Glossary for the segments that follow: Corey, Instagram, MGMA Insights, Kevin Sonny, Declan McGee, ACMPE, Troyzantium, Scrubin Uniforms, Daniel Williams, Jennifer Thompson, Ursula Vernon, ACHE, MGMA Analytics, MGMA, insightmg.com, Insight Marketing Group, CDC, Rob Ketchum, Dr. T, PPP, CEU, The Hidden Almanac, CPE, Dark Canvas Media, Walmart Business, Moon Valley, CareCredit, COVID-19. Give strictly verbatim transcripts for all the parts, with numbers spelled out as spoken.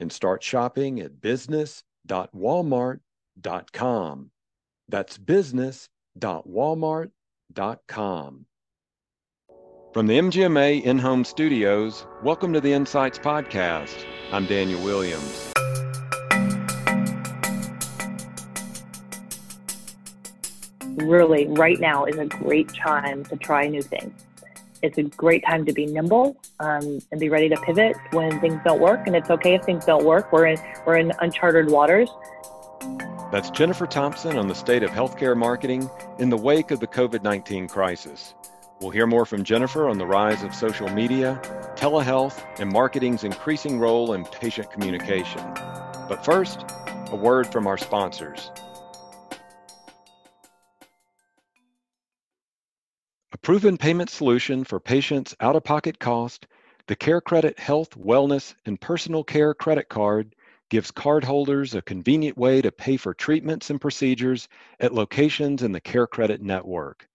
and start shopping at business dot walmart dot com. That's business dot walmart dot com. From the M G M A in-home studios, welcome to the Insights Podcast. I'm Daniel Williams. Really, right now is a great time to try new things. It's a great time to be nimble um, and be ready to pivot when things don't work. And it's okay if things don't work. We're in, we're in uncharted waters. That's Jennifer Thompson on the state of healthcare marketing in the wake of the COVID nineteen crisis. We'll hear more from Jennifer on the rise of social media, telehealth, and marketing's increasing role in patient communication. But first, a word from our sponsors. A proven payment solution for patients' out-of-pocket cost, the CareCredit Health, Wellness, and Personal Care Credit Card gives cardholders a convenient way to pay for treatments and procedures at locations in the CareCredit network.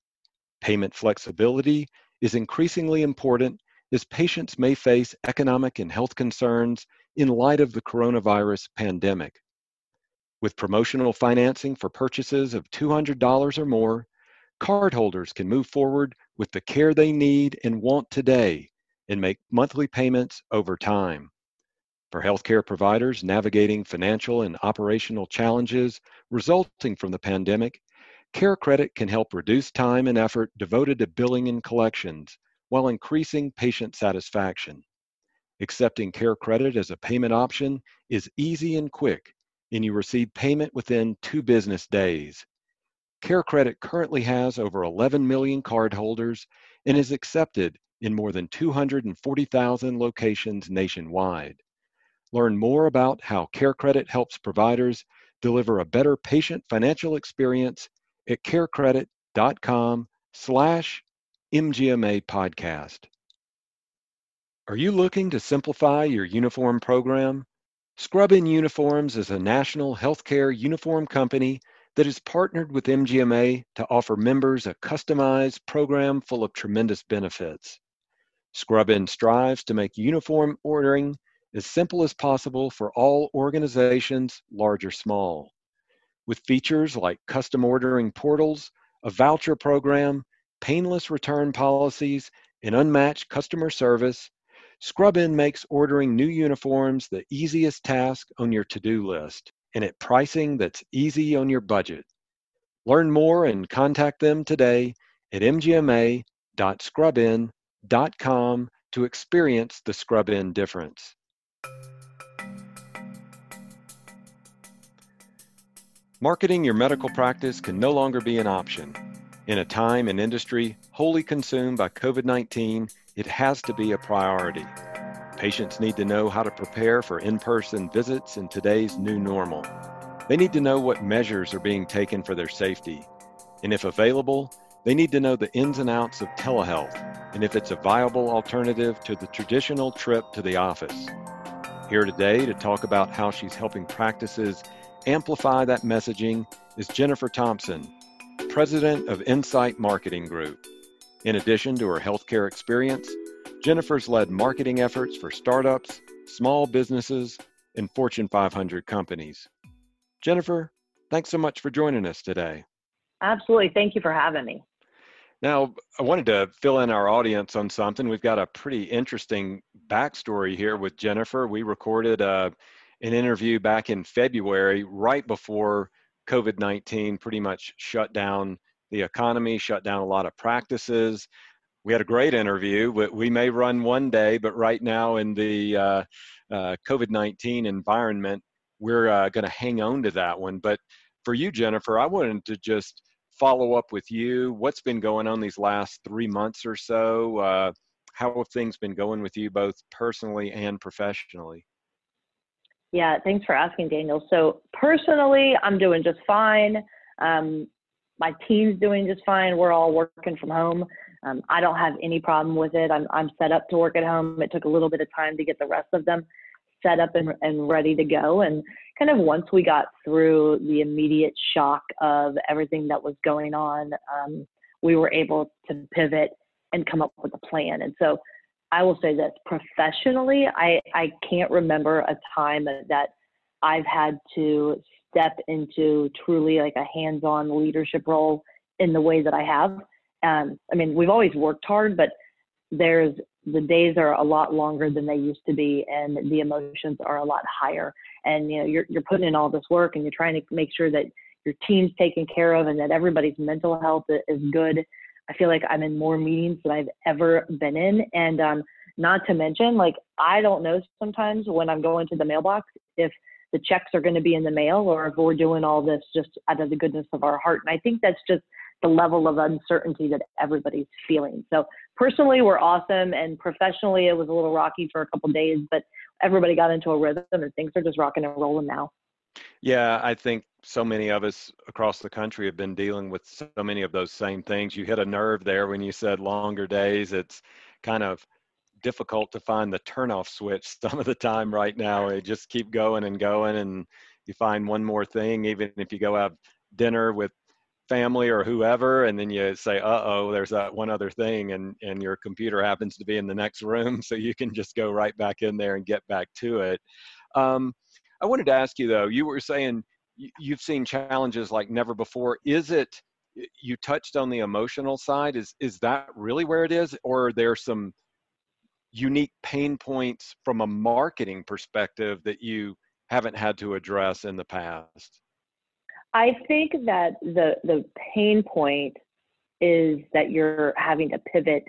Payment flexibility is increasingly important as patients may face economic and health concerns in light of the coronavirus pandemic. With promotional financing for purchases of two hundred dollars or more, cardholders can move forward with the care they need and want today and make monthly payments over time. For healthcare providers navigating financial and operational challenges resulting from the pandemic, CareCredit can help reduce time and effort devoted to billing and collections while increasing patient satisfaction. Accepting CareCredit as a payment option is easy and quick, and you receive payment within two business days. CareCredit currently has over eleven million cardholders and is accepted in more than two hundred forty thousand locations nationwide. Learn more about how CareCredit helps providers deliver a better patient financial experience at carecredit dot com slash M G M A podcast. Are you looking to simplify your uniform program? Scrubin Uniforms is a national healthcare uniform company that is partnered with M G M A to offer members a customized program full of tremendous benefits. Scrubin strives to make uniform ordering as simple as possible for all organizations, large or small. With features like custom ordering portals, a voucher program, painless return policies, and unmatched customer service, Scrubin makes ordering new uniforms the easiest task on your to-do list, and at pricing that's easy on your budget. Learn more and contact them today at M G M A dot scrubin dot com to experience the Scrubin difference. Marketing your medical practice can no longer be an option. In a time and industry wholly consumed by COVID nineteen, it has to be a priority. Patients need to know how to prepare for in-person visits in today's new normal. They need to know what measures are being taken for their safety. And if available, they need to know the ins and outs of telehealth and if it's a viable alternative to the traditional trip to the office. Here today to talk about how she's helping practices amplify that messaging is Jennifer Thompson, president of Insight Marketing Group. In addition to her healthcare experience, Jennifer's led marketing efforts for startups, small businesses, and Fortune five hundred companies. Jennifer, thanks so much for joining us today. Absolutely. Thank you for having me. Now, I wanted to fill in our audience on something. We've got a pretty interesting backstory here with Jennifer. We recorded uh, an interview back in February, right before COVID nineteen pretty much shut down the economy, shut down a lot of practices. We had a great interview. We may run one day, but right now in the uh, uh, COVID nineteen environment, we're uh, going to hang on to that one. But for you, Jennifer, I wanted to just follow up with you. What's been going on these last three months or so? Uh, how have things been going with you both personally and professionally? Yeah, thanks for asking, Daniel. So personally, I'm doing just fine. Um, my team's doing just fine. We're all working from home. Um, I don't have any problem with it. I'm, I'm set up to work at home. It took a little bit of time to get the rest of them set up and, and ready to go. And kind of once we got through the immediate shock of everything that was going on, um, we were able to pivot and come up with a plan. And so I will say that professionally, I, I can't remember a time that I've had to step into truly like a hands-on leadership role in the way that I have. Um, I mean, we've always worked hard, but there's the days are a lot longer than they used to be, and the emotions are a lot higher. And you know, you're you're putting in all this work, and you're trying to make sure that your team's taken care of, and that everybody's mental health is good. I feel like I'm in more meetings than I've ever been in, and um, not to mention, like I don't know sometimes when I'm going to the mailbox if the checks are going to be in the mail or if we're doing all this just out of the goodness of our heart. And I think that's just the level of uncertainty that everybody's feeling. So personally, we're awesome. And professionally, it was a little rocky for a couple of days, but everybody got into a rhythm and things are just rocking and rolling now. Yeah, I think so many of us across the country have been dealing with so many of those same things. You hit a nerve there when you said longer days. It's kind of difficult to find the turnoff switch some of the time right now. You just keep going and going, and you find one more thing, even if you go have dinner with family or whoever, and then you say, uh-oh, there's that one other thing, and, and your computer happens to be in the next room, so you can just go right back in there and get back to it. Um, I wanted to ask you, though, you were saying you've seen challenges like never before. Is it, you touched on the emotional side, is, is that really where it is, or are there some unique pain points from a marketing perspective that you haven't had to address in the past? I think that the the pain point is that you're having to pivot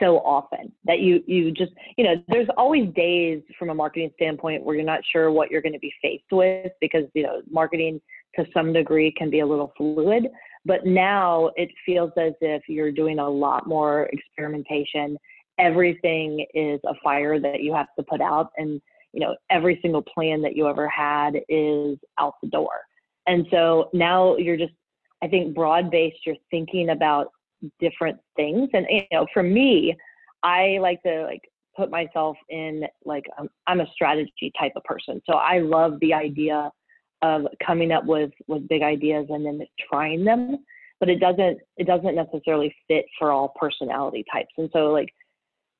so often that you you just, you know, there's always days from a marketing standpoint where you're not sure what you're going to be faced with, because, you know, marketing to some degree can be a little fluid, but now it feels as if you're doing a lot more experimentation. Everything is a fire that you have to put out, and, you know, every single plan that you ever had is out the door. And so now you're just, I think, broad-based, you're thinking about different things. And, you know, for me, I like to like put myself in like, um, I'm a strategy type of person. So I love the idea of coming up with, with big ideas and then trying them, but it doesn't, it doesn't necessarily fit for all personality types. And so like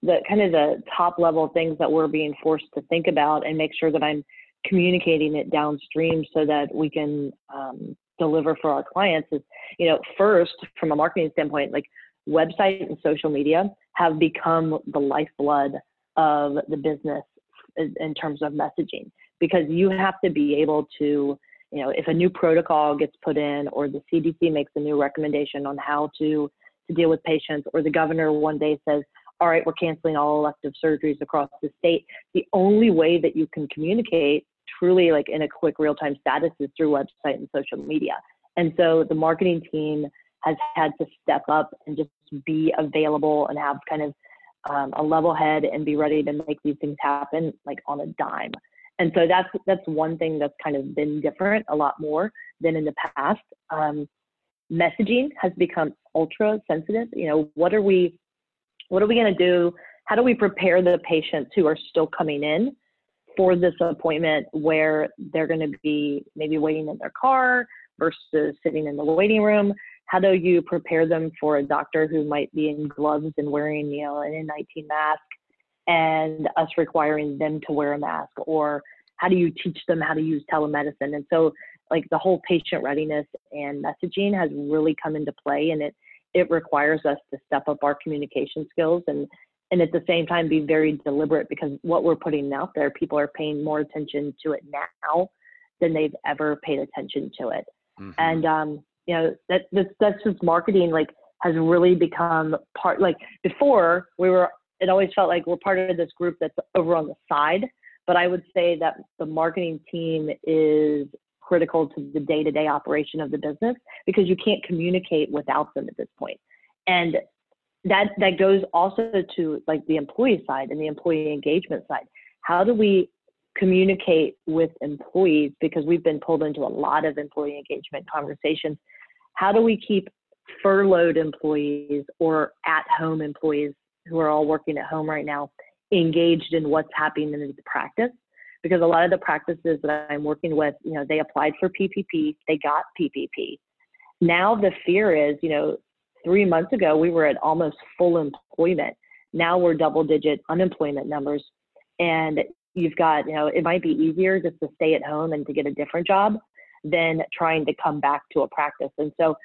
the kind of the top level things that we're being forced to think about and make sure that I'm communicating it downstream so that we can um, deliver for our clients is, you know, first from a marketing standpoint, like website and social media have become the lifeblood of the business in terms of messaging, because you have to be able to, you know, if a new protocol gets put in, or the C D C makes a new recommendation on how to, to deal with patients, or the governor one day says, all right, we're canceling all elective surgeries across the state. The only way that you can communicate truly like in a quick real-time status is through website and social media. And so the marketing team has had to step up and just be available and have kind of um, a level head and be ready to make these things happen like on a dime. And so that's, that's one thing that's kind of been different a lot more than in the past. Um, messaging has become ultra sensitive. You know, what are we, What are we going to do? How do we prepare the patients who are still coming in for this appointment where they're going to be maybe waiting in their car versus sitting in the waiting room? How do you prepare them for a doctor who might be in gloves and wearing, you know, an N nineteen mask and us requiring them to wear a mask? Or how do you teach them how to use telemedicine? And so like the whole patient readiness and messaging has really come into play, and it It requires us to step up our communication skills and, and at the same time be very deliberate, because what we're putting out there, people are paying more attention to it now than they've ever paid attention to it. Mm-hmm. And, um, you know, that, that's, that's just marketing like has really become part, like before we were, it always felt like we're part of this group that's over on the side, but I would say that the marketing team is critical to the day-to-day operation of the business, because you can't communicate without them at this point. And that that goes also to like the employee side and the employee engagement side. How do we communicate with employees, because we've been pulled into a lot of employee engagement conversations. How do we keep furloughed employees or at-home employees who are all working at home right now engaged in what's happening in the practice? Because a lot of the practices that I'm working with, you know, they applied for P P P, they got P P P. Now the fear is, you know, three months ago, we were at almost full employment. Now we're double digit unemployment numbers. And you've got, you know, it might be easier just to stay at home and to get a different job than trying to come back to a practice. And so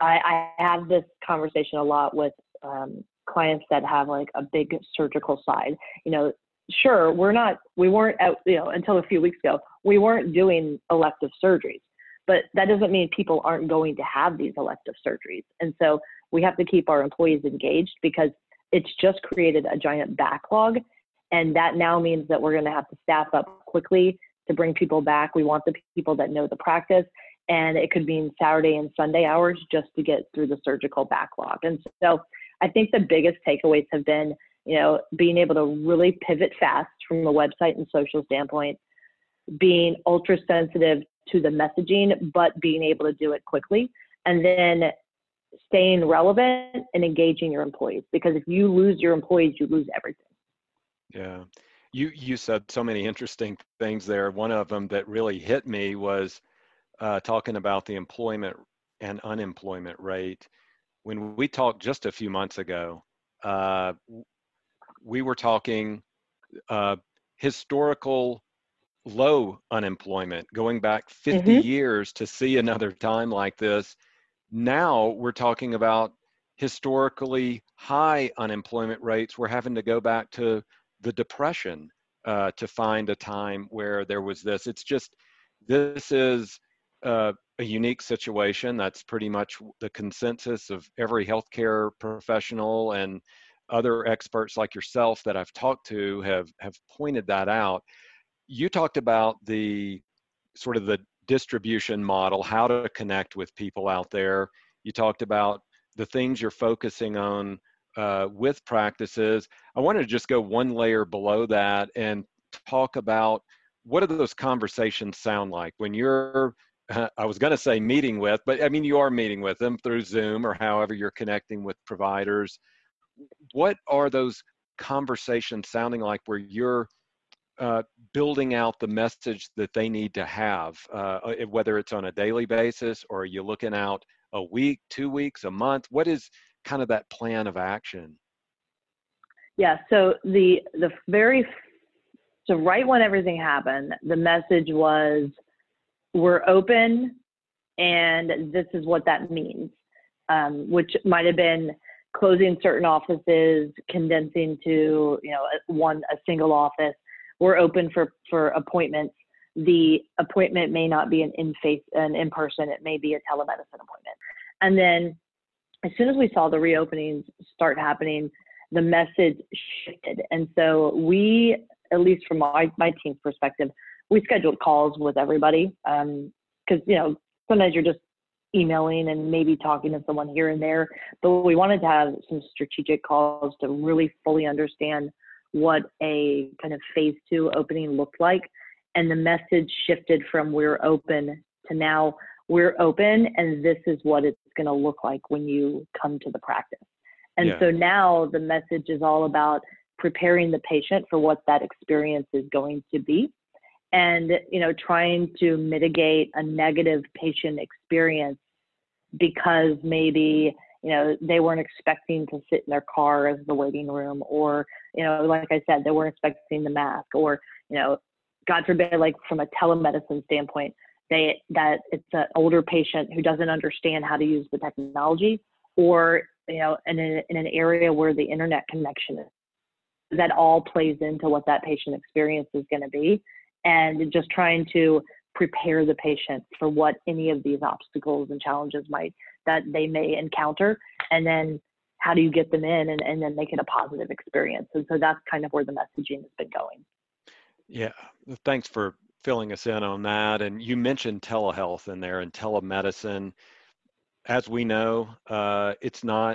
I, I have this conversation a lot with um, clients that have like a big surgical side. You know, sure, we're not, we weren't, at, you know, until a few weeks ago, we weren't doing elective surgeries, but that doesn't mean people aren't going to have these elective surgeries. And so we have to keep our employees engaged, because it's just created a giant backlog. And that now means that we're going to have to staff up quickly to bring people back. We want the people that know the practice, and it could mean Saturday and Sunday hours just to get through the surgical backlog. And so I think the biggest takeaways have been, you know, being able to really pivot fast from a website and social standpoint, being ultra sensitive to the messaging, but being able to do it quickly, and then staying relevant and engaging your employees, because if you lose your employees, you lose everything. Yeah. You, you said so many interesting things there. One of them that really hit me was uh, talking about the employment and unemployment rate. When we talked just a few months ago, uh, we were talking uh, historical low unemployment, going back fifty mm-hmm. years to see another time like this. Now we're talking about historically high unemployment rates. We're having to go back to the Depression uh, to find a time where there was this. It's just, this is uh, a unique situation. That's pretty much the consensus of every healthcare professional and other experts like yourself that I've talked to have, have pointed that out. You talked about the sort of the distribution model, how to connect with people out there. You talked about the things you're focusing on Uh, with practices. I wanted to just go one layer below that and talk about, what do those conversations sound like when you're, uh, I was going to say meeting with, but I mean, you are meeting with them through Zoom or however you're connecting with providers. What are those conversations sounding like where you're uh, building out the message that they need to have, uh, whether it's on a daily basis, or are you looking out a week, two weeks, a month? What is kind of that plan of action? Yeah, so the the very, so right when everything happened, the message was, we're open and this is what that means, um, which might have been closing certain offices, condensing to, you know, one, a single office. We're open for, for appointments. The appointment may not be an in-face, an in-person, it may be a telemedicine appointment. And then as soon as we saw the reopenings start happening, the message shifted. And so we, at least from my, my team's perspective, we scheduled calls with everybody. Um, 'cause, you know, sometimes you're just emailing and maybe talking to someone here and there, but we wanted to have some strategic calls to really fully understand what a kind of phase two opening looked like. And the message shifted from we're open to now we're open, and this is what it's going to look like when you come to the practice. And yeah. So now the message is all about preparing the patient for what that experience is going to be, and, you know, trying to mitigate a negative patient experience because maybe, you know, they weren't expecting to sit in their car as the waiting room, or, you know, like I said, they weren't expecting the mask, or, you know, God forbid, like from a telemedicine standpoint, They, that it's an older patient who doesn't understand how to use the technology, or, you know, in, a, in an area where the internet connection is. That all plays into what that patient experience is going to be, and just trying to prepare the patient for what any of these obstacles and challenges might that they may encounter, and then how do you get them in and, and then make it a positive experience. And so that's kind of where the messaging has been going. Yeah, thanks for filling us in on that. And you mentioned telehealth in there and telemedicine. As we know, uh, it's not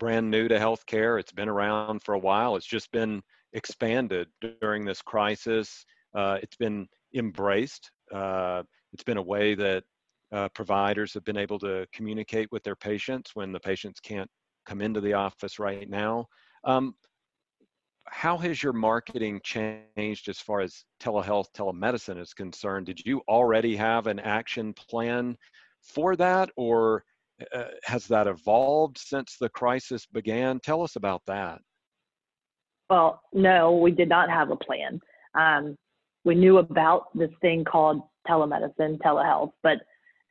brand new to healthcare. It's been around for a while. It's just been expanded during this crisis. Uh, it's been embraced. Uh, it's been a way that uh, providers have been able to communicate with their patients when the patients can't come into the office right now. Um, how has your marketing changed as far as telehealth, telemedicine is concerned? Did you already have an action plan for that, or uh, has that evolved since the crisis began? Tell us about that. Well, no, we did not have a plan. Um, we knew about this thing called telemedicine, telehealth, but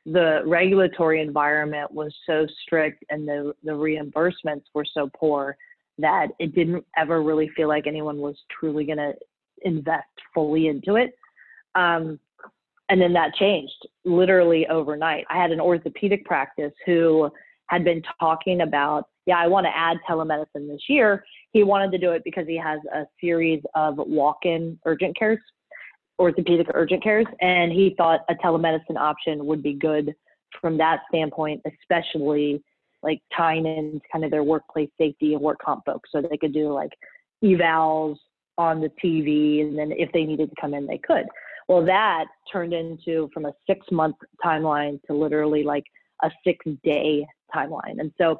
the regulatory environment was so strict and the, the reimbursements were so poor that it didn't ever really feel like anyone was truly going to invest fully into it. Um, and then that changed literally overnight. I had an orthopedic practice who had been talking about, yeah, I want to add telemedicine this year. He wanted to do it because he has a series of walk-in urgent cares, orthopedic urgent cares, and he thought a telemedicine option would be good from that standpoint, especially like tying in kind of their workplace safety and work comp folks, so they could do like evals on the T V, and then if they needed to come in, they could. Well, that turned into from a six-month timeline to literally like a six-day timeline. And so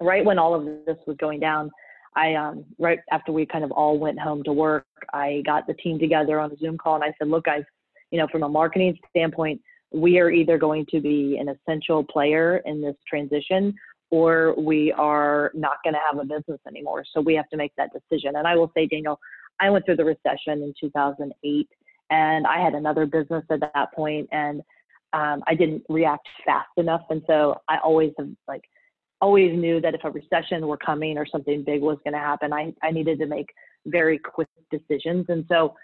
right when all of this was going down, I um, right after we kind of all went home to work, I got the team together on a Zoom call, and I said, look, guys, you know, from a marketing standpoint, we are either going to be an essential player in this transition, or we are not going to have a business anymore. So we have to make that decision. And I will say, Daniel, I went through the recession in two thousand eight, and I had another business at that point, and um, I didn't react fast enough. And so I always have like always knew that if a recession were coming or something big was going to happen, I, I needed to make very quick decisions. And so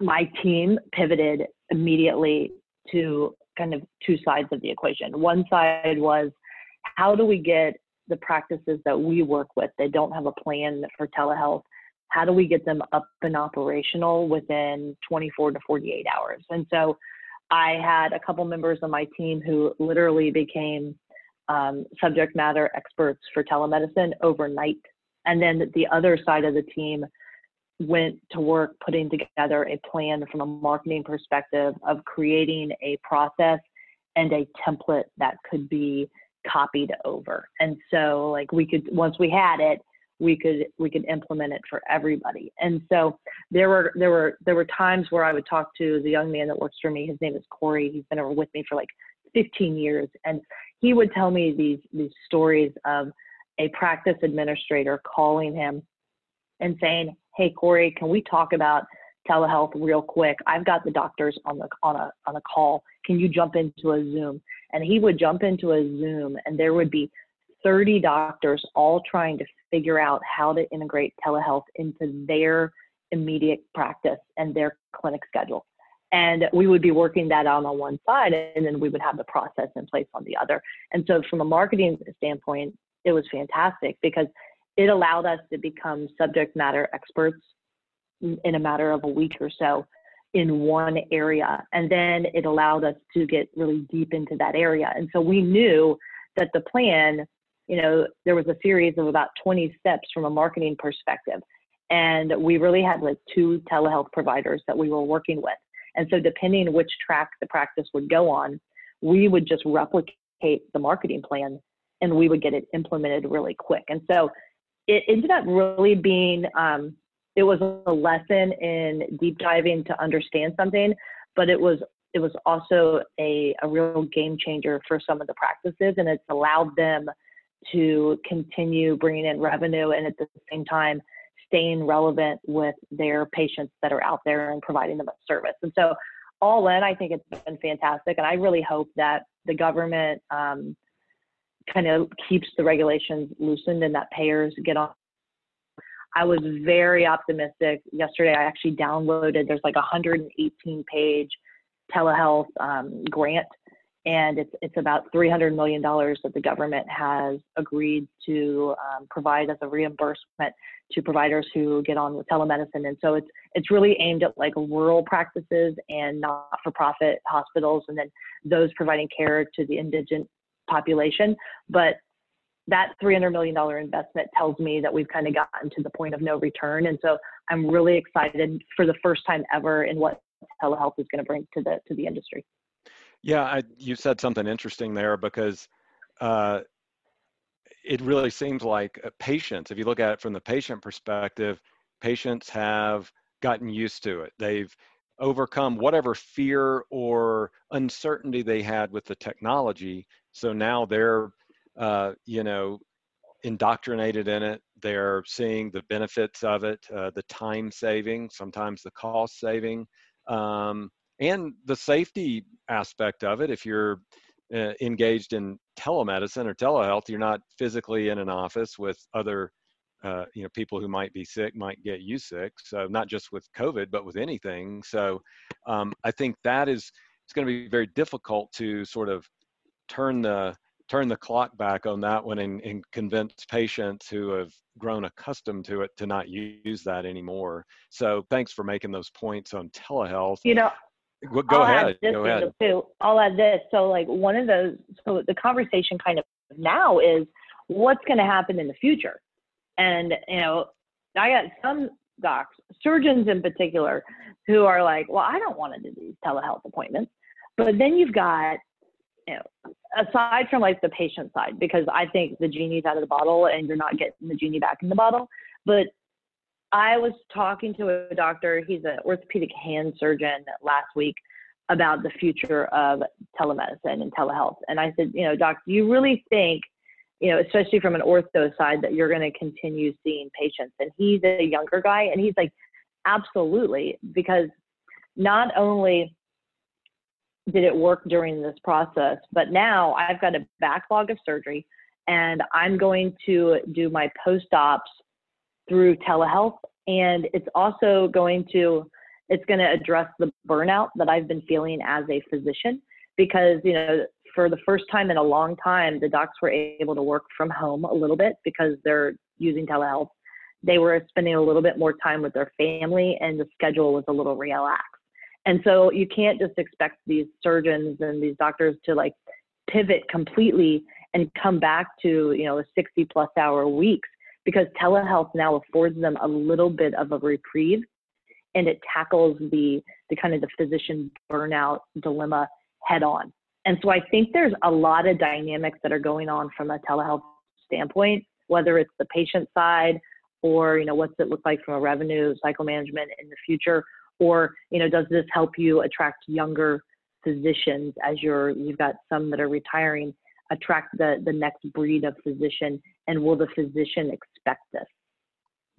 my team pivoted immediately to kind of two sides of the equation. One side was, how do we get the practices that we work with that don't have a plan for telehealth, how do we get them up and operational within twenty-four to forty-eight hours? And so I had a couple members on my team who literally became um, subject matter experts for telemedicine overnight. And then the other side of the team went to work putting together a plan from a marketing perspective of creating a process and a template that could be copied over. And so like we could, once we had it, we could we could implement it for everybody. And so there were there were there were times where I would talk to the young man that works for me. His name is Corey. He's been with me for like fifteen years, and he would tell me these these stories of a practice administrator calling him and saying, hey, Corey, can we talk about telehealth real quick? I've got the doctors on the on a on a call. Can you jump into a Zoom? And he would jump into a Zoom, and there would be thirty doctors all trying to figure out how to integrate telehealth into their immediate practice and their clinic schedule. And we would be working that out on one side, and then we would have the process in place on the other. And so from a marketing standpoint, it was fantastic because it allowed us to become subject matter experts in a matter of a week or so in one area. And then it allowed us to get really deep into that area. And so we knew that the plan, you know, there was a series of about twenty steps from a marketing perspective. And we really had like two telehealth providers that we were working with. And so depending which track the practice would go on, we would just replicate the marketing plan and we would get it implemented really quick. And so it ended up really being, um, it was a lesson in deep diving to understand something, but it was it was also a, a real game changer for some of the practices, and it's allowed them to continue bringing in revenue and at the same time staying relevant with their patients that are out there and providing them a service. And so all in, I think it's been fantastic, and I really hope that the government um, kind of keeps the regulations loosened and that payers get on. I was very optimistic. Yesterday, I actually downloaded, there's like a one hundred eighteen page telehealth um, grant, and it's it's about three hundred million dollars that the government has agreed to um, provide as a reimbursement to providers who get on with telemedicine. And so it's it's really aimed at like rural practices and not-for-profit hospitals, and then those providing care to the indigent population. But that three hundred million dollars investment tells me that we've kind of gotten to the point of no return. And so I'm really excited for the first time ever in what telehealth is going to bring to the to the industry. Yeah, I, you said something interesting there, because uh, it really seems like patients, if you look at it from the patient perspective, patients have gotten used to it. They've overcome whatever fear or uncertainty they had with the technology. So now they're, uh, you know, indoctrinated in it. They're seeing the benefits of it, uh, the time saving, sometimes the cost saving, um, and the safety aspect of it. If you're uh, engaged in telemedicine or telehealth, you're not physically in an office with other Uh, you know, people who might be sick might get you sick. So not just with COVID, but with anything. So um, I think that is, it's going to be very difficult to sort of turn the turn the clock back on that one and, and convince patients who have grown accustomed to it to not use that anymore. So thanks for making those points on telehealth. You know, go, go ahead. Go ahead. Too. I'll add this. So like one of those, so the conversation kind of now is what's going to happen in the future. And, you know, I got some docs, surgeons in particular, who are like, well, I don't want to do these telehealth appointments. But then you've got, you know, aside from like the patient side, because I think the genie's out of the bottle and you're not getting the genie back in the bottle. But I was talking to a doctor, he's an orthopedic hand surgeon last week, about the future of telemedicine and telehealth. And I said, you know, doc, do you really think, you know, especially from an ortho side, that you're going to continue seeing patients? And he's a younger guy, and he's like, absolutely, because not only did it work during this process, but now I've got a backlog of surgery, and I'm going to do my post-ops through telehealth. And it's also going to, it's going to address the burnout that I've been feeling as a physician, because, you know, for the first time in a long time, the docs were able to work from home a little bit because they're using telehealth. They were spending a little bit more time with their family, and the schedule was a little relaxed. And so you can't just expect these surgeons and these doctors to like pivot completely and come back to, you know, a sixty plus hour weeks, because telehealth now affords them a little bit of a reprieve, and it tackles the, the kind of the physician burnout dilemma head on. And so I think there's a lot of dynamics that are going on from a telehealth standpoint, whether it's the patient side or, you know, what's it look like from a revenue cycle management in the future, or, you know, does this help you attract younger physicians as you're, you've got some that are retiring, attract the, the next breed of physician, and will the physician expect this?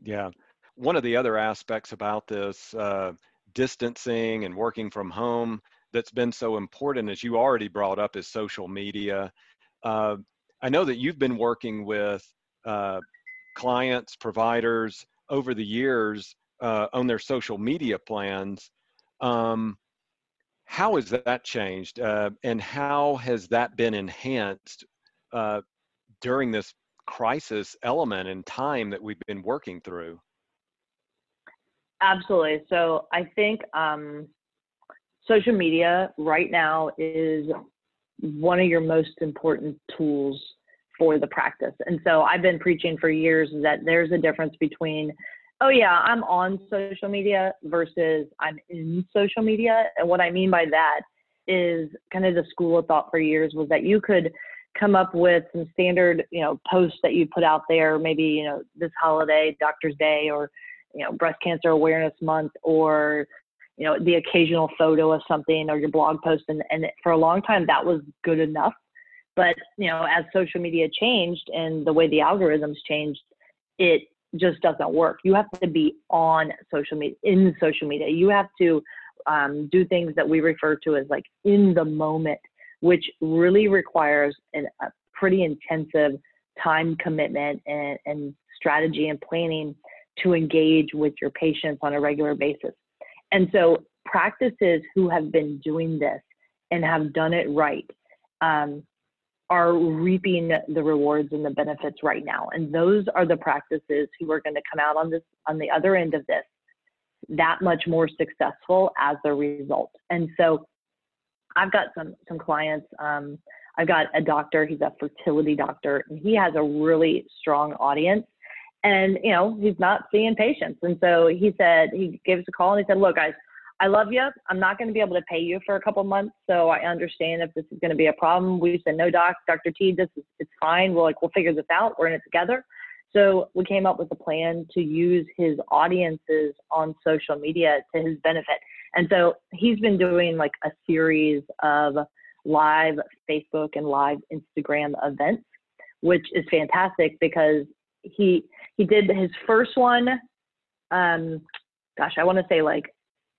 Yeah. One of the other aspects about this uh, distancing and working from home that's been so important, as you already brought up, is social media. Uh, I know that you've been working with uh, clients, providers over the years uh, on their social media plans. Um, how has that changed, uh, and how has that been enhanced uh, during this crisis element and time that we've been working through? Absolutely. So I think, um, social media right now is one of your most important tools for the practice. And so I've been preaching for years that there's a difference between, oh yeah, I'm on social media versus I'm in social media. And what I mean by that is kind of the school of thought for years was that you could come up with some standard, you know, posts that you put out there, maybe, you know, this holiday, Doctor's Day, or, you know, Breast Cancer Awareness Month, or, you know, the occasional photo of something, or your blog post. And, and for a long time, that was good enough. But, you know, as social media changed and the way the algorithms changed, it just doesn't work. You have to be on social media, in social media. You have to um, do things that we refer to as like in the moment, which really requires an, a pretty intensive time commitment and, and strategy and planning to engage with your patients on a regular basis. And so practices who have been doing this and have done it right um, are reaping the rewards and the benefits right now. And those are the practices who are going to come out on this, on the other end of this, that much more successful as a result. And so I've got some some clients. Um, I've got a doctor, he's a fertility doctor, and he has a really strong audience. And, you know, he's not seeing patients. And so he said, he gave us a call and he said, look, guys, I love you. I'm not going to be able to pay you for a couple months. So I understand if this is going to be a problem. We said, no, doc, Doctor T, this is, it's fine. We're like, we'll figure this out. We're in it together. So we came up with a plan to use his audiences on social media to his benefit. And so he's been doing like a series of live Facebook and live Instagram events, which is fantastic because he, he did his first one. Um, gosh, I want to say like,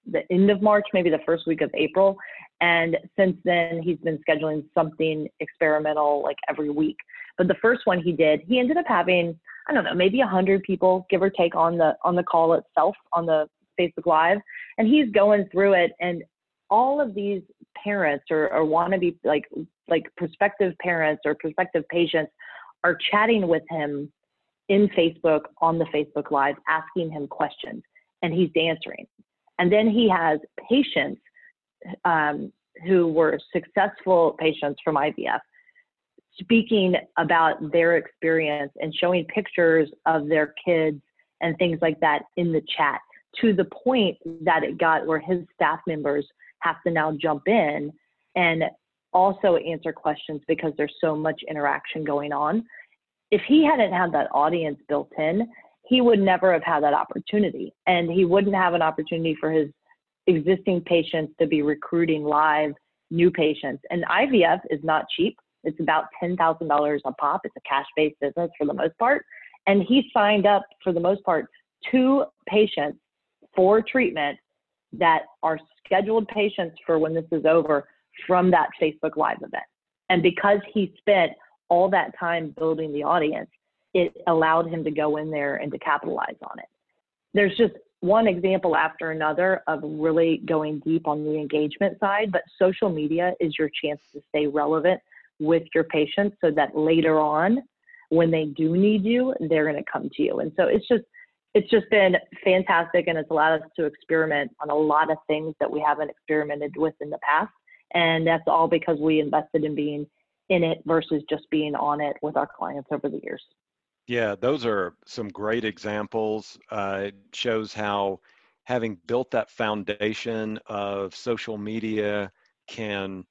the end of March, maybe the first week of April. And since then he's been scheduling something experimental like every week. But the first one he did, he ended up having, I don't know, maybe a hundred people, give or take, on the, on the call itself, on the Facebook Live. And he's going through it. And all of these parents or, or wannabe like, like prospective parents or prospective patients are chatting with him in Facebook, on the Facebook Live, asking him questions, and he's answering. And then he has patients um, who were successful patients from I V F speaking about their experience and showing pictures of their kids and things like that in the chat, to the point that it got where his staff members have to now jump in and also answer questions because there's so much interaction going on. If he hadn't had that audience built in, he would never have had that opportunity, and he wouldn't have an opportunity for his existing patients to be recruiting live new patients. And I V F is not cheap. It's about ten thousand dollars a pop. It's a cash-based business for the most part. And he signed up, for the most part, two patients for treatment that are scheduled patients for when this is over from that Facebook Live event. And because he spent all that time building the audience, it allowed him to go in there and to capitalize on it. There's just one example after another of really going deep on the engagement side, but social media is your chance to stay relevant with your patients so that later on, when they do need you, they're going to come to you. And so it's just, it's just been fantastic, and it's allowed us to experiment on a lot of things that we haven't experimented with in the past. And that's all because we invested in being in it versus just being on it with our clients over the years. Yeah, those are some great examples. Uh, it shows how having built that foundation of social media can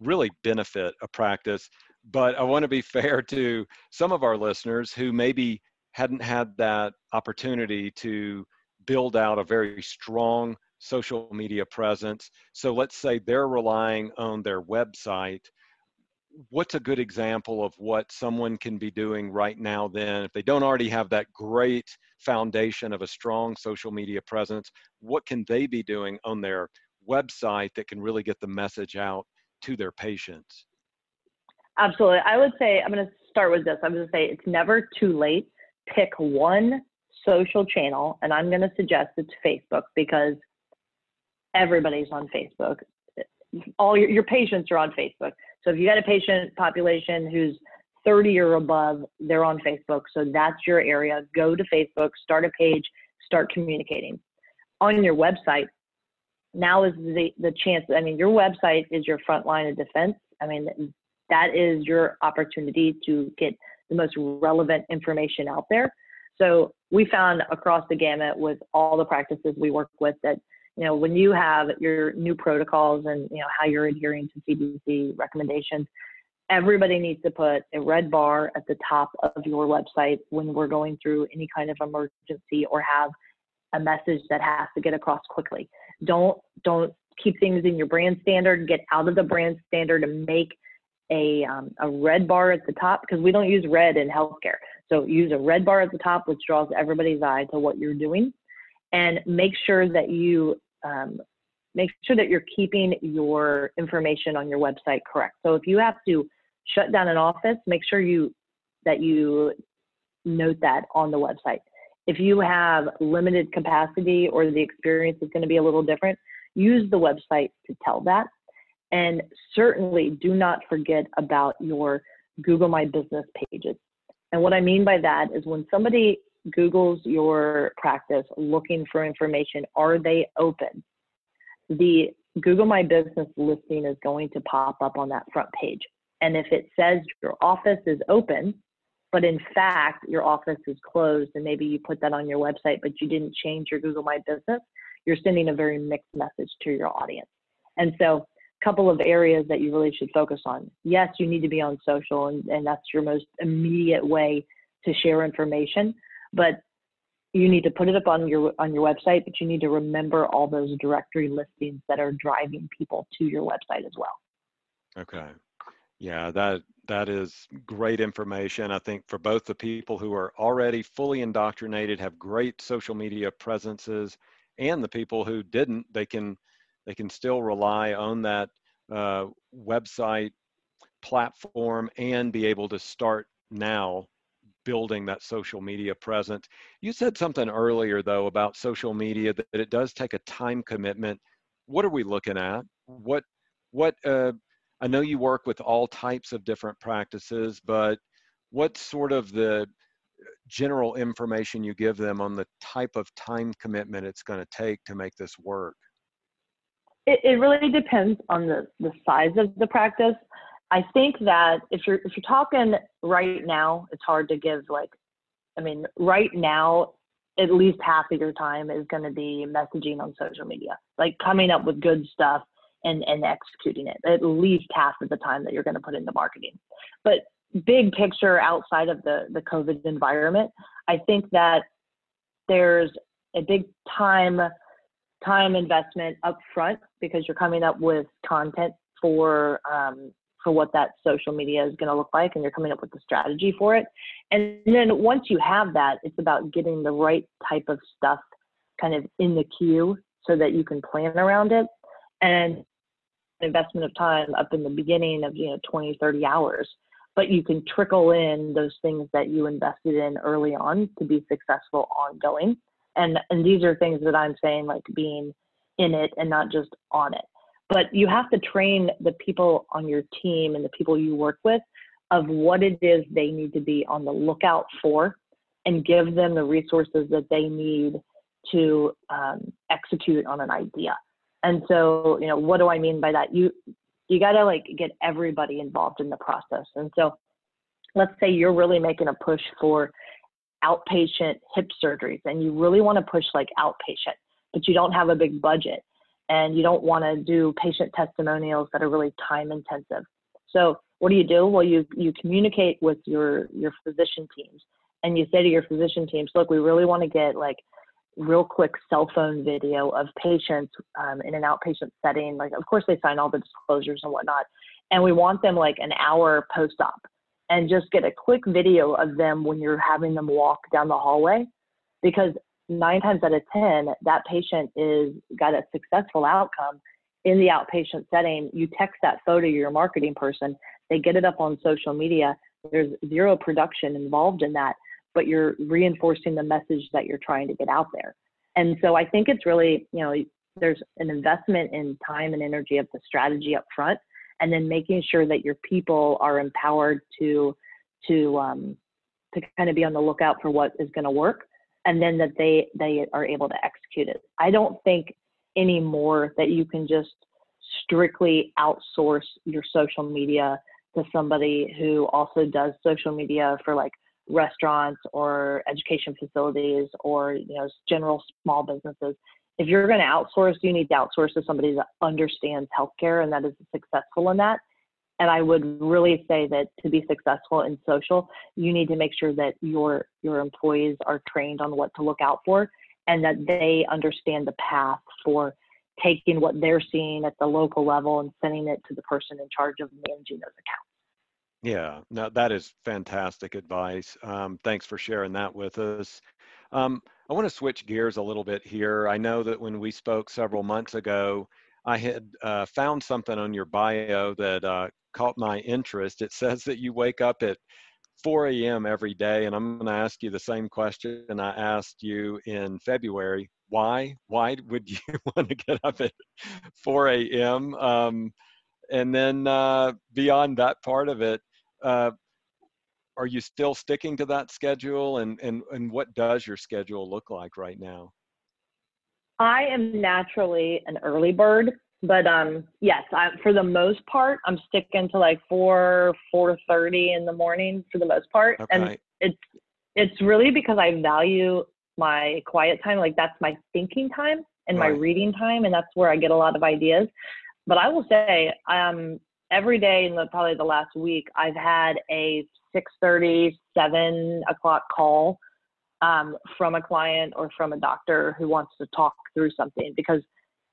really benefit a practice. But I want to be fair to some of our listeners who maybe hadn't had that opportunity to build out a very strong social media presence. So let's say they're relying on their website. What's a good example of what someone can be doing right now then, if they don't already have that great foundation of a strong social media presence? What can they be doing on their website that can really get the message out to their patients? Absolutely. I would say, I'm going to start with this. I'm going to say it's never too late. Pick one social channel, and I'm going to suggest it's Facebook, because everybody's on Facebook. All your, your patients are on Facebook. So if you got a patient population who's thirty or above, they're on Facebook. So that's your area. Go to Facebook, start a page, start communicating. On your website, now is the, the chance. I mean, your website is your front line of defense. I mean, that is your opportunity to get the most relevant information out there. So we found across the gamut with all the practices we work with that, you know, when you have your new protocols and, you know, how you're adhering to C D C recommendations, everybody needs to put a red bar at the top of your website when we're going through any kind of emergency, or have a message that has to get across quickly. Don't, don't keep things in your brand standard. Get out of the brand standard and make a, um, a red bar at the top, because we don't use red in healthcare. So use a red bar at the top, which draws everybody's eye to what you're doing. And make sure that you Um, make sure that you're keeping your information on your website correct. So if you have to shut down an office, make sure you that you note that on the website. If you have limited capacity or the experience is going to be a little different, use the website to tell that. And certainly do not forget about your Google My Business pages. And what I mean by that is, when somebody Googles your practice looking for information, are they open? The Google My Business listing is going to pop up on that front page. And if it says your office is open, but in fact your office is closed, and maybe you put that on your website, but you didn't change your Google My Business, you're sending a very mixed message to your audience. And so a couple of areas that you really should focus on. Yes, you need to be on social, and, and that's your most immediate way to share information, but you need to put it up on your on your website, but you need to remember all those directory listings that are driving people to your website as well. Okay. Yeah, that that is great information. I think for both the people who are already fully indoctrinated, have great social media presences, and the people who didn't, they can they can still rely on that uh, website platform and be able to start now building that social media presence. You said something earlier though about social media, that it does take a time commitment. What are we looking at? What what uh, I know you work with all types of different practices, but what's sort of the general information you give them on the type of time commitment it's going to take to make this work? It, it really depends on the, the size of the practice. I think that if you're, if you're talking right now, it's hard to give like, I mean, right now, at least half of your time is going to be messaging on social media, like coming up with good stuff and, and executing it, at least half of the time that you're going to put into marketing. But big picture outside of the, the COVID environment, I think that there's a big time, time investment up front, because you're coming up with content for, um, for what that social media is going to look like, and you're coming up with the strategy for it. And then once you have that, it's about getting the right type of stuff kind of in the queue so that you can plan around it. And investment of time up in the beginning of, you know, twenty, thirty hours, but you can trickle in those things that you invested in early on to be successful ongoing. And, and these are things that I'm saying, like being in it and not just on it. But you have to train the people on your team and the people you work with of what it is they need to be on the lookout for, and give them the resources that they need to um, execute on an idea. And so, you know, what do I mean by that? You, you gotta like get everybody involved in the process. And so let's say you're really making a push for outpatient hip surgeries, and you really wanna push like outpatient, but you don't have a big budget, and you don't want to do patient testimonials that are really time intensive. So what do you do? Well, you, you communicate with your, your physician teams, and you say to your physician teams, look, we really want to get like real quick cell phone video of patients um, in an outpatient setting. Like, of course they sign all the disclosures and whatnot. And we want them like an hour post-op, and just get a quick video of them when you're having them walk down the hallway, because nine times out of ten, that patient is got a successful outcome in the outpatient setting. You text that photo to your marketing person, they get it up on social media. There's zero production involved in that, but you're reinforcing the message that you're trying to get out there. And so I think it's really, you know, there's an investment in time and energy of the strategy up front, and then making sure that your people are empowered to, to, um, to kind of be on the lookout for what is going to work, and then that they, they are able to execute it. I don't think anymore that you can just strictly outsource your social media to somebody who also does social media for like restaurants or education facilities or, you know, general small businesses. If you're going to outsource, you need to outsource to somebody that understands healthcare and that is successful in that. And I would really say that to be successful in social, you need to make sure that your your employees are trained on what to look out for, and that they understand the path for taking what they're seeing at the local level and sending it to the person in charge of managing those accounts. Yeah, no, that is fantastic advice. Um, thanks for sharing that with us. Um, I want to switch gears a little bit here. I know that when we spoke several months ago, I had uh, found something on your bio that uh, caught my interest. It says that you wake up at four a m every day, and I'm going to ask you the same question I asked you in February. Why? Why would you want to get up at four a m? Um, and then uh, beyond that part of it, uh, are you still sticking to that schedule? And, and, and what does your schedule look like right now? I am naturally an early bird, But um, yes, I, for the most part, I'm sticking to like four, four thirty in the morning for the most part. Okay. And it's, it's really because I value my quiet time. Like that's my thinking time and right. my reading time. And that's where I get a lot of ideas. But I will say um, every day in the, probably the last week, I've had a six thirty, seven o'clock call um, from a client or from a doctor who wants to talk through something, because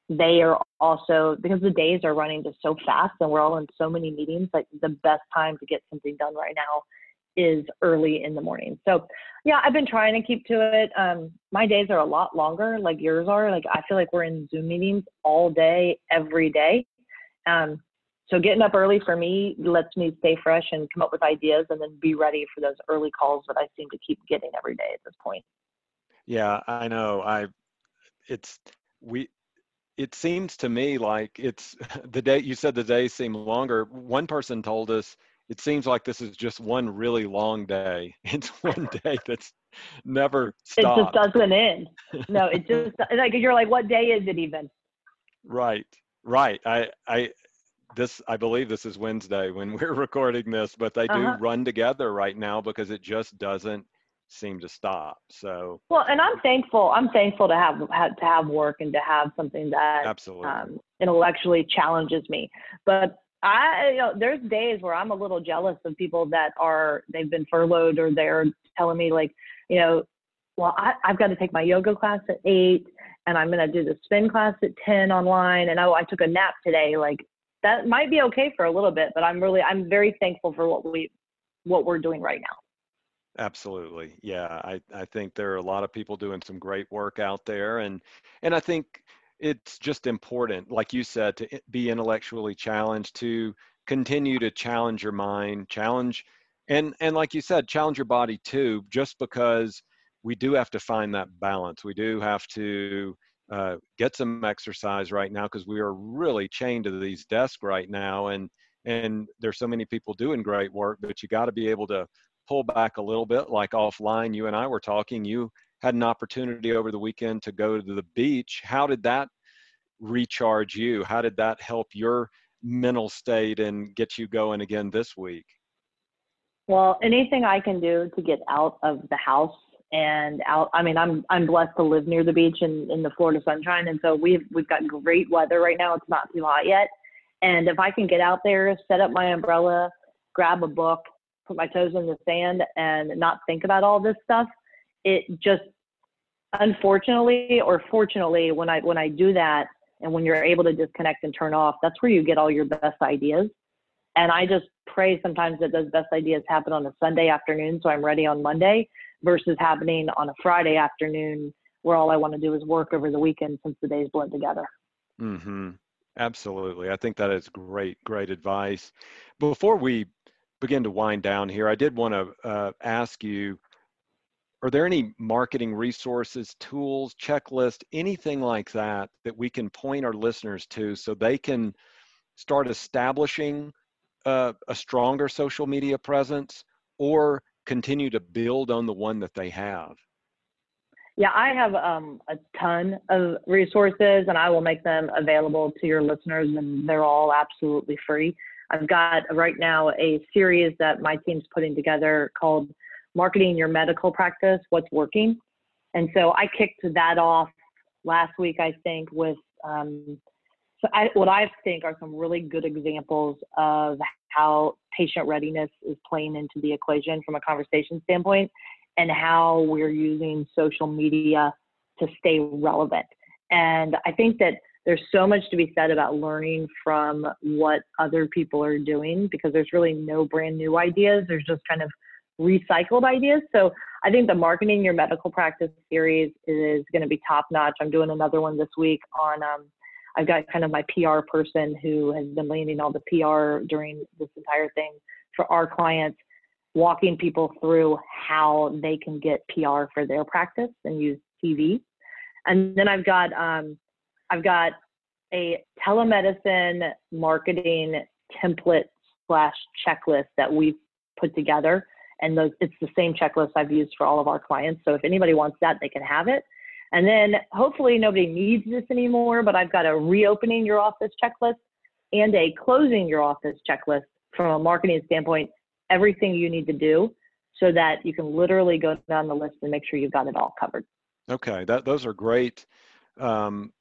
they are also, because the days are running just so fast and we're all in so many meetings, like the best time to get something done right now is early in the morning. So yeah, I've been trying to keep to it. Um, my days are a lot longer, like yours are. Like I feel like we're in Zoom meetings all day, every day. Um, so getting up early for me lets me stay fresh and come up with ideas and then be ready for those early calls that I seem to keep getting every day at this point. Yeah, I know. I, it's, we, it seems to me like it's the day you said the days seem longer. One person told us it seems like this is just one really long day. It's one day that's never stopped. It just doesn't end. No, it just like you're like, what day is it even? Right, right. I, I, this I believe this is Wednesday when we're recording this, but they do uh-huh. run together right now because it just doesn't seem to stop. So well, and I'm thankful. I'm thankful to have, have to have work and to have something that absolutely um, intellectually challenges me. But I, you know, there's days where I'm a little jealous of people that are, they've been furloughed or they're telling me like, you know, well, I, I've got to take my yoga class at eight and I'm going to do the spin class at ten online. And oh, I took a nap today. Like that might be okay for a little bit, but I'm really, I'm very thankful for what we, what we're doing right now. Absolutely. Yeah. I, I think there are a lot of people doing some great work out there. And, and I think it's just important, like you said, to be intellectually challenged, to continue to challenge your mind, challenge, and, and like you said, challenge your body too, just because we do have to find that balance. We do have to uh, get some exercise right now because we are really chained to these desks right now. And, and there's so many people doing great work, but you got to be able to pull back a little bit. Like offline, you and I were talking, you had an opportunity over the weekend to go to the beach. How did that recharge you? How did that help your mental state and get you going again this week? Well, anything I can do to get out of the house and out. I mean, I'm I'm blessed to live near the beach and in the Florida sunshine. And so we've we've got great weather right now. It's not too hot yet. And if I can get out there, set up my umbrella, grab a book, put my toes in the sand and not think about all this stuff. It just, unfortunately or fortunately, when I, when I do that and when you're able to disconnect and turn off, that's where you get all your best ideas. And I just pray sometimes that those best ideas happen on a Sunday afternoon, so I'm ready on Monday, versus happening on a Friday afternoon where all I want to do is work over the weekend since the days blend together. Mm-hmm. Absolutely. I think that is great, great advice. Before we begin to wind down here, I did want to uh, ask you, are there any marketing resources, tools, checklist, anything like that that we can point our listeners to so they can start establishing uh, a stronger social media presence or continue to build on the one that they have? Yeah, I have um, a ton of resources and I will make them available to your listeners, and they're all absolutely free. I've got right now a series that my team's putting together called Marketing Your Medical Practice, What's Working. And so I kicked that off last week, I think, with um, so I, what I think are some really good examples of how patient readiness is playing into the equation from a conversation standpoint and how we're using social media to stay relevant. And I think that there's so much to be said about learning from what other people are doing, because there's really no brand new ideas. There's just kind of recycled ideas. So I think the Marketing Your Medical Practice series is going to be top notch. I'm doing another one this week on, um, I've got kind of my P R person who has been landing all the P R during this entire thing for our clients, walking people through how they can get P R for their practice and use T V. And then I've got, um, I've got a telemedicine marketing template slash checklist that we've put together. And those, it's the same checklist I've used for all of our clients. So if anybody wants that, they can have it. And then hopefully nobody needs this anymore, but I've got a reopening your office checklist and a closing your office checklist from a marketing standpoint, everything you need to do so that you can literally go down the list and make sure you've got it all covered. Okay, that, those are great um,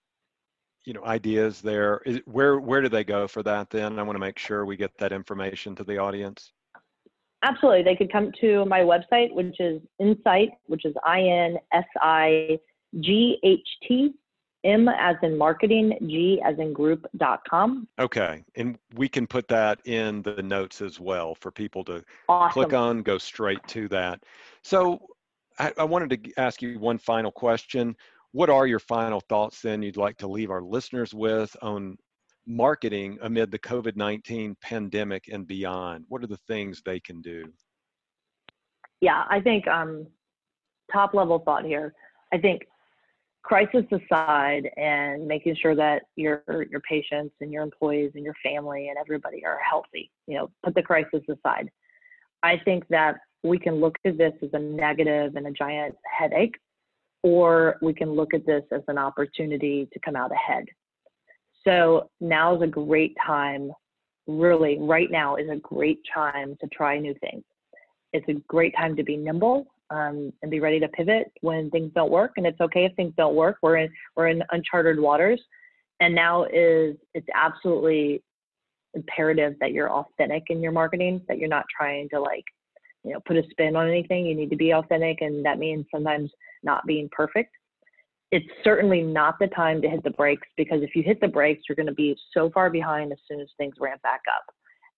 you know, ideas there. Is, where, where do they go for that then? I want to make sure we get that information to the audience. Absolutely. They could come to my website, which is Insight, which is I N S I G H T, M as in marketing, G as in group dot com. Okay. And we can put that in the notes as well for people to awesome. click on, go straight to that. So I, I wanted to ask you one final question. What are your final thoughts then you'd like to leave our listeners with on marketing amid the COVID nineteen pandemic and beyond? What are the things they can do? Yeah, I think um, top level thought here. I think crisis aside and making sure that your your patients and your employees and your family and everybody are healthy, you know, put the crisis aside. I think that we can look at this as a negative and a giant headache, or we can look at this as an opportunity to come out ahead. So now is a great time, really, right now is a great time to try new things. It's a great time to be nimble um, and be ready to pivot when things don't work. And it's okay if things don't work. We're in, we're in uncharted waters. And now is, it's absolutely imperative that you're authentic in your marketing, that you're not trying to like, you know, put a spin on anything. You need to be authentic. And that means sometimes not being perfect. It's certainly not the time to hit the brakes, because if you hit the brakes, you're going to be so far behind as soon as things ramp back up.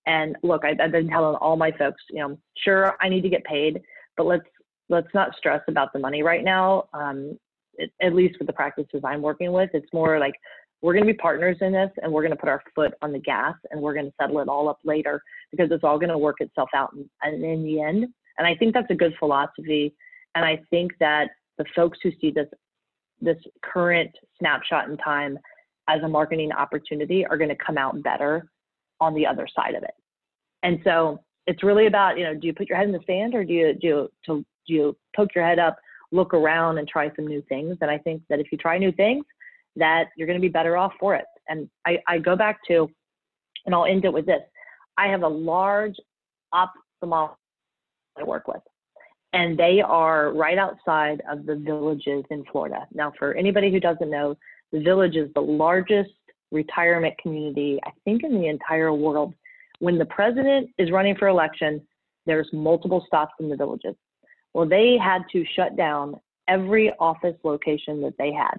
And look, I, I've been telling all my folks, you know, sure, I need to get paid, but let's let's not stress about the money right now. Um, it, at least with the practices I'm working with, it's more like we're going to be partners in this, and we're going to put our foot on the gas, and we're going to settle it all up later, because it's all going to work itself out in, in the end. And I think that's a good philosophy. And I think that the folks who see this this current snapshot in time as a marketing opportunity are going to come out better on the other side of it. And so it's really about, you know, do you put your head in the sand, or do you, do you, to, do you poke your head up, look around and try some new things? And I think that if you try new things, that you're going to be better off for it. And I, I go back to, and I'll end it with this. I have a large ophthalmologist I work with, and they are right outside of the Villages in Florida. Now, for anybody who doesn't know, the Village is the largest retirement community, I think, in the entire world. When the president is running for election, there's multiple stops in the Villages. Well, they had to shut down every office location that they had,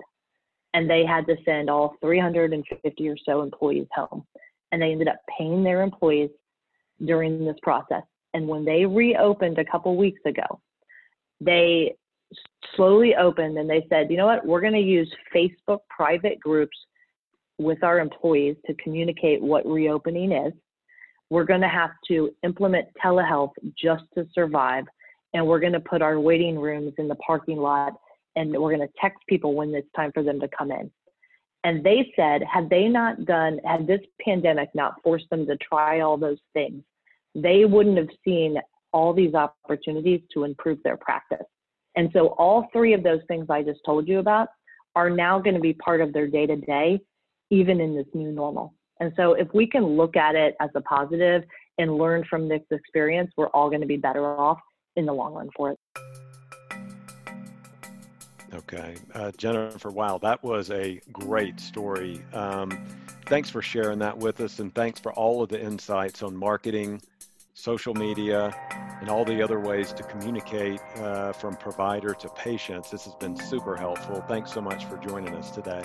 and they had to send all three hundred fifty or so employees home. And they ended up paying their employees during this process. And when they reopened a couple weeks ago, they slowly opened and they said, you know what, we're going to use Facebook private groups with our employees to communicate what reopening is. We're going to have to implement telehealth just to survive. And we're going to put our waiting rooms in the parking lot, and we're going to text people when it's time for them to come in. And they said, had they not done, had this pandemic not forced them to try all those things, they wouldn't have seen all these opportunities to improve their practice. And so all three of those things I just told you about are now going to be part of their day-to-day, even in this new normal. And so if we can look at it as a positive and learn from this experience, we're all going to be better off in the long run for it. Okay. Uh, Jennifer, wow, that was a great story. Um, thanks for sharing that with us, and thanks for all of the insights on marketing, social media, and all the other ways to communicate uh, from provider to patients. This has been super helpful. Thanks so much for joining us today.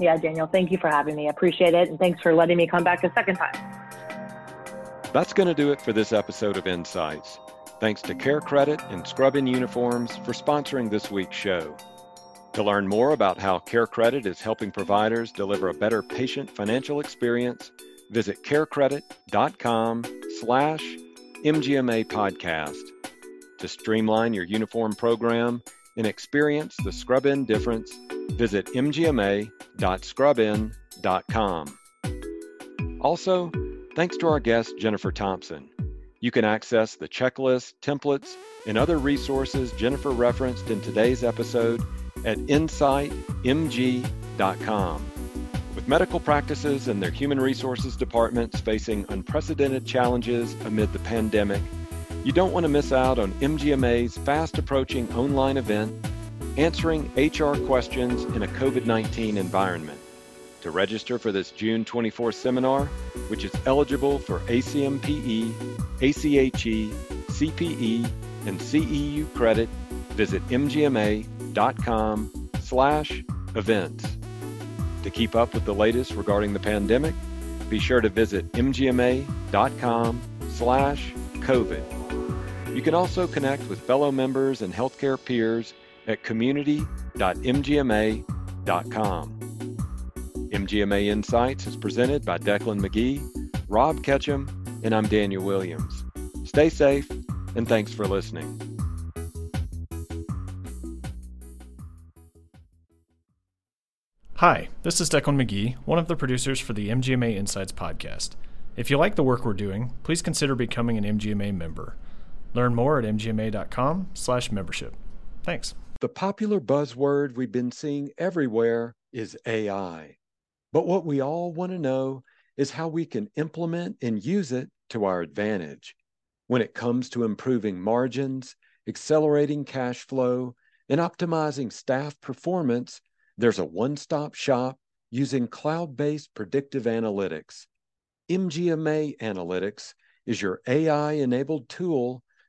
Yeah, Daniel, thank you for having me. I appreciate it. And thanks for letting me come back a second time. That's going to do it for this episode of Insights. Thanks to CareCredit and Scrubin Uniforms for sponsoring this week's show. To learn more about how CareCredit is helping providers deliver a better patient financial experience, visit carecredit dot com slash M G M A podcast. To streamline your uniform program and experience the Scrubin difference, visit M G M A dot scrubin dot com. Also, thanks to our guest, Jennifer Thompson. You can access the checklist, templates, and other resources Jennifer referenced in today's episode at insight m g dot com. With medical practices and their human resources departments facing unprecedented challenges amid the pandemic, you don't want to miss out on M G M A's fast-approaching online event, Answering H R Questions in a COVID nineteen Environment. To register for this June twenty-fourth seminar, which is eligible for A C M P E, A C H E, C P E, and C E U credit, visit m g m a dot com slash events. To keep up with the latest regarding the pandemic, be sure to visit m g m a dot com slash covid. You can also connect with fellow members and healthcare peers at community dot m g m a dot com. M G M A Insights is presented by Declan McGee, Rob Ketchum, and I'm Daniel Williams. Stay safe, and thanks for listening. Hi, this is Declan McGee, one of the producers for the M G M A Insights podcast. If you like the work we're doing, please consider becoming an M G M A member. Learn more at m g m a dot com slash membership. Thanks. The popular buzzword we've been seeing everywhere is A I. But what we all want to know is how we can implement and use it to our advantage when it comes to improving margins, accelerating cash flow, and optimizing staff performance. There's a one-stop shop using cloud-based predictive analytics. M G M A Analytics is your A I-enabled tool